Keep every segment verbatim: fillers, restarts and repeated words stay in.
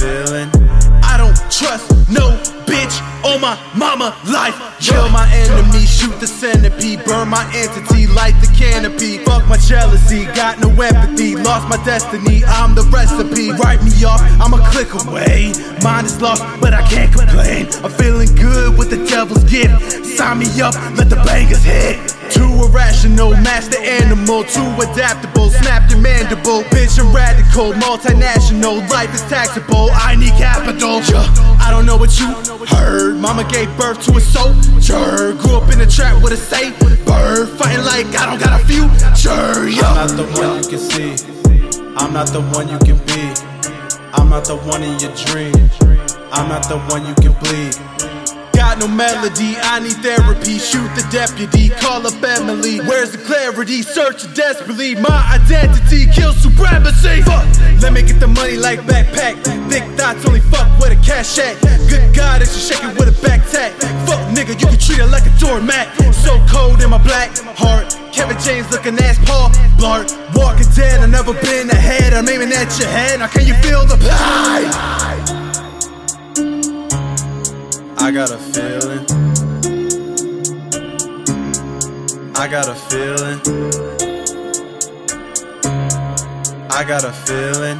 feeling. I don't trust no bitch on my mama life. Kill my enemy, shoot the centipede, burn my entity, light the canopy. Fuck my jealousy, got no empathy, lost my destiny, I'm the recipe. Write me off, I'm a click away. Mine is lost, but I can't complain. I'm feeling good with the devil's gift. Sign me up, let the bangers hit. Too irrational, master animal, too adaptable, snap your mandible. Bitch, I'm radical, multinational, life is taxable, I need capital. I don't know what you heard, mama gave birth to a soldier. Grew up in a trap with a safe bird, fighting like I don't got a future. Yo. I'm not the one you can see, I'm not the one you can be, I'm not the one in your dream, I'm not the one you can bleed. Got no melody, I need therapy. Shoot the deputy, call up Emily. Where's the clarity? Search desperately. My identity kills supremacy. Fuck, let me get the money like backpack. Thick thoughts only fuck with a cash at. Good God, it's you shaking with a back tack. Fuck nigga, you can treat her like a doormat. So cold in my black heart. Kevin James looking ass Paul Blart. Walking dead, I've never been ahead. I'm aiming at your head. Now can you feel the pain? I got a feeling, I got a feeling, I got a feeling.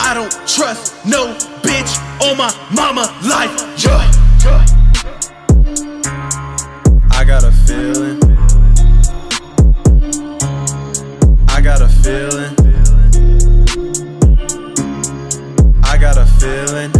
I don't trust no bitch on my mama life. Yeah. I got a feeling, I got a feeling, I got a feeling.